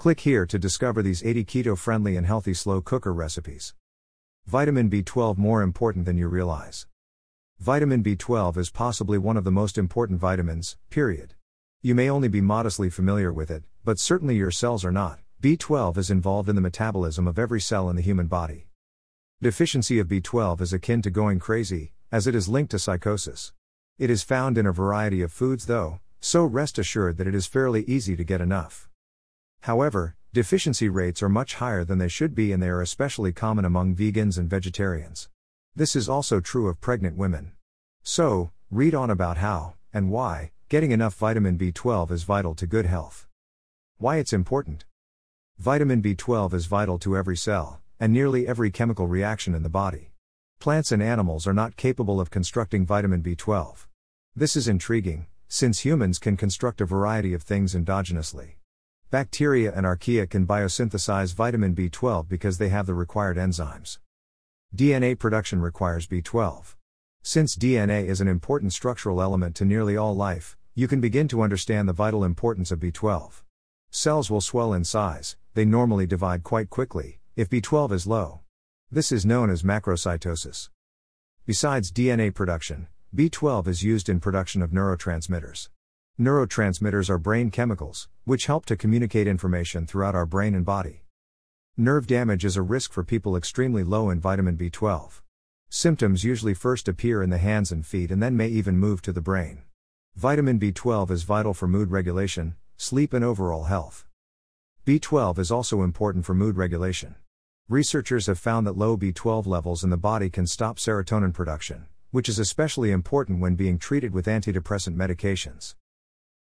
Click here to discover these 80 keto-friendly and healthy slow cooker recipes. Vitamin B12 more important than you realize. Vitamin B12 is possibly one of the most important vitamins, period. You may only be modestly familiar with it, but certainly your cells are not. B12 is involved in the metabolism of every cell in the human body. Deficiency of B12 is akin to going crazy, as it is linked to psychosis. It is found in a variety of foods though, so rest assured that it is fairly easy to get enough. However, deficiency rates are much higher than they should be, and they are especially common among vegans and vegetarians. This is also true of pregnant women. So, read on about how, and why, getting enough vitamin B12 is vital to good health. Why it's important. Vitamin B12 is vital to every cell, and nearly every chemical reaction in the body. Plants and animals are not capable of constructing vitamin B12. This is intriguing, since humans can construct a variety of things endogenously. Bacteria and archaea can biosynthesize vitamin B12 because they have the required enzymes. DNA production requires B12. Since DNA is an important structural element to nearly all life, you can begin to understand the vital importance of B12. Cells will swell in size, they normally divide quite quickly, if B12 is low. This is known as macrocytosis. Besides DNA production, B12 is used in production of neurotransmitters. Neurotransmitters are brain chemicals, which help to communicate information throughout our brain and body. Nerve damage is a risk for people extremely low in vitamin B12. Symptoms usually first appear in the hands and feet and then may even move to the brain. Vitamin B12 is vital for mood regulation, sleep and overall health. B12 is also important for mood regulation. Researchers have found that low B12 levels in the body can stop serotonin production, which is especially important when being treated with antidepressant medications.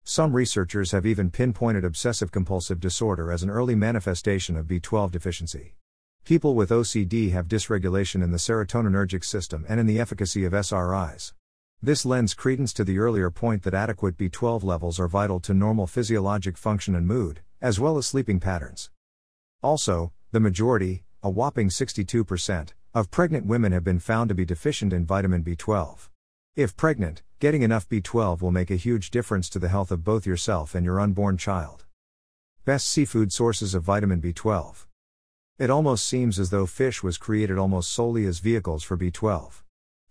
Some researchers have even pinpointed obsessive-compulsive disorder as an early manifestation of B12 deficiency. People with OCD have dysregulation in the serotoninergic system and in the efficacy of SRIs. This lends credence to the earlier point that adequate B12 levels are vital to normal physiologic function and mood, as well as sleeping patterns. Also, the majority, a whopping 62%, of pregnant women have been found to be deficient in vitamin B12. If pregnant, getting enough B12 will make a huge difference to the health of both yourself and your unborn child. Best seafood sources of vitamin B12. It almost seems as though fish was created almost solely as vehicles for B12.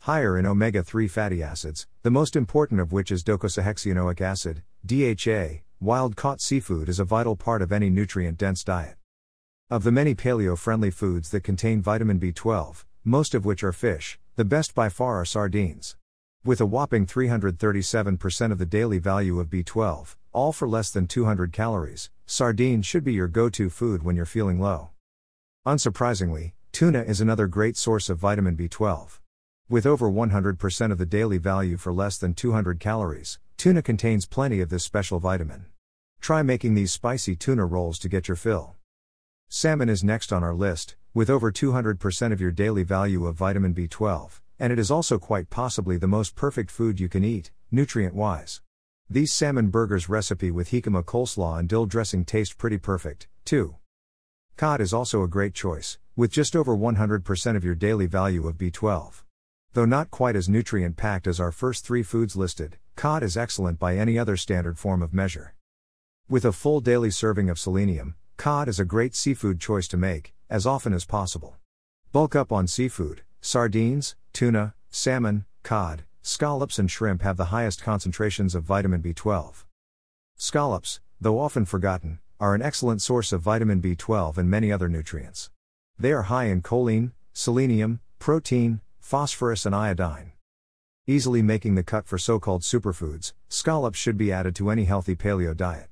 Higher in omega-3 fatty acids, the most important of which is docosahexaenoic acid, DHA, wild-caught seafood is a vital part of any nutrient-dense diet. Of the many paleo-friendly foods that contain vitamin B12, most of which are fish, the best by far are sardines. With a whopping 337% of the daily value of B12, all for less than 200 calories, sardines should be your go-to food when you're feeling low. Unsurprisingly, tuna is another great source of vitamin B12. With over 100% of the daily value for less than 200 calories, tuna contains plenty of this special vitamin. Try making these spicy tuna rolls to get your fill. Salmon is next on our list, with over 200% of your daily value of vitamin B12. And it is also quite possibly the most perfect food you can eat, nutrient-wise. These salmon burgers recipe with jicama coleslaw and dill dressing taste pretty perfect, too. Cod is also a great choice, with just over 100% of your daily value of B12. Though not quite as nutrient-packed as our first three foods listed, cod is excellent by any other standard form of measure. With a full daily serving of selenium, cod is a great seafood choice to make, as often as possible. Bulk up on seafood. Sardines, tuna, salmon, cod, scallops and shrimp have the highest concentrations of vitamin B12. Scallops, though often forgotten, are an excellent source of vitamin B12 and many other nutrients. They are high in choline, selenium, protein, phosphorus and iodine. Easily making the cut for so-called superfoods, scallops should be added to any healthy paleo diet.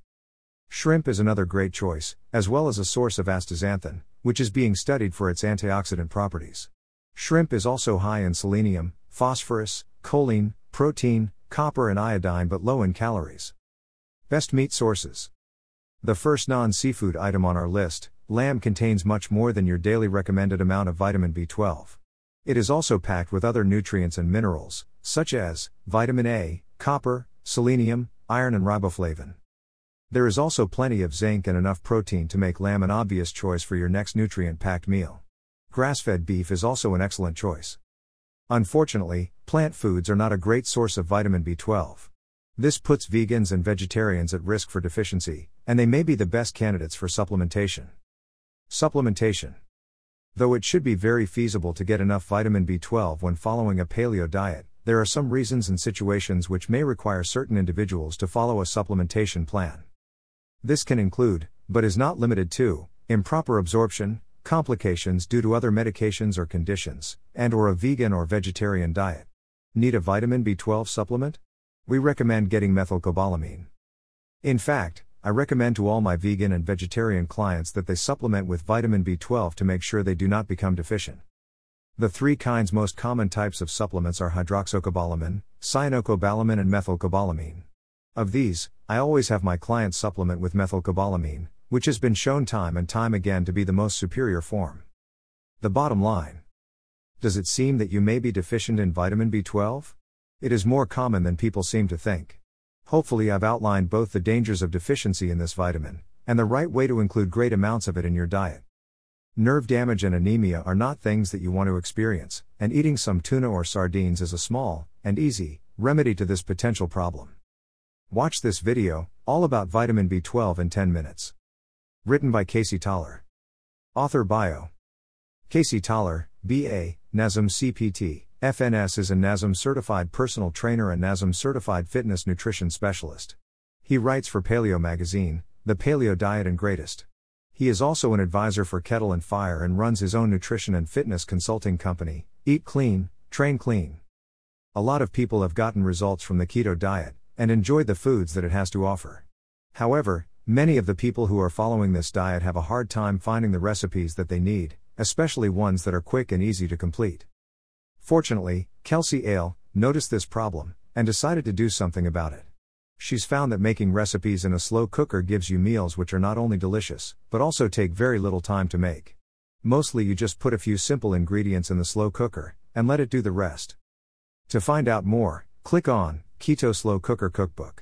Shrimp is another great choice, as well as a source of astaxanthin, which is being studied for its antioxidant properties. Shrimp is also high in selenium, phosphorus, choline, protein, copper and iodine but low in calories. Best meat sources. The first non-seafood item on our list, lamb contains much more than your daily recommended amount of vitamin B12. It is also packed with other nutrients and minerals, such as vitamin A, copper, selenium, iron and riboflavin. There is also plenty of zinc and enough protein to make lamb an obvious choice for your next nutrient-packed meal. Grass-fed beef is also an excellent choice. Unfortunately, plant foods are not a great source of vitamin B12. This puts vegans and vegetarians at risk for deficiency, and they may be the best candidates for supplementation. Supplementation. Though it should be very feasible to get enough vitamin B12 when following a paleo diet, there are some reasons and situations which may require certain individuals to follow a supplementation plan. This can include, but is not limited to, improper absorption, complications due to other medications or conditions, and/or a vegan or vegetarian diet. Need a vitamin B12 supplement? We recommend getting methylcobalamin. In fact, I recommend to all my vegan and vegetarian clients that they supplement with vitamin B12 to make sure they do not become deficient. The three kinds most common types of supplements are hydroxocobalamin, cyanocobalamin and methylcobalamin. Of these, I always have my clients supplement with methylcobalamin, which has been shown time and time again to be the most superior form. The bottom line. Does it seem that you may be deficient in vitamin B12? It is more common than people seem to think. Hopefully I've outlined both the dangers of deficiency in this vitamin, and the right way to include great amounts of it in your diet. Nerve damage and anemia are not things that you want to experience, and eating some tuna or sardines is a small, and easy, remedy to this potential problem. Watch this video, all about vitamin B12 in 10 minutes. Written by Casey Toller. Author bio. Casey Toller, B.A., NASM CPT, FNS is a NASM Certified Personal Trainer and NASM Certified Fitness Nutrition Specialist. He writes for Paleo Magazine, The Paleo Diet and Greatest. He is also an advisor for Kettle and Fire and runs his own nutrition and fitness consulting company, Eat Clean, Train Clean. A lot of people have gotten results from the keto diet, and enjoyed the foods that it has to offer. However, many of the people who are following this diet have a hard time finding the recipes that they need, especially ones that are quick and easy to complete. Fortunately, Kelsey Ale noticed this problem, and decided to do something about it. She's found that making recipes in a slow cooker gives you meals which are not only delicious, but also take very little time to make. Mostly you just put a few simple ingredients in the slow cooker, and let it do the rest. To find out more, click on Keto Slow Cooker Cookbook.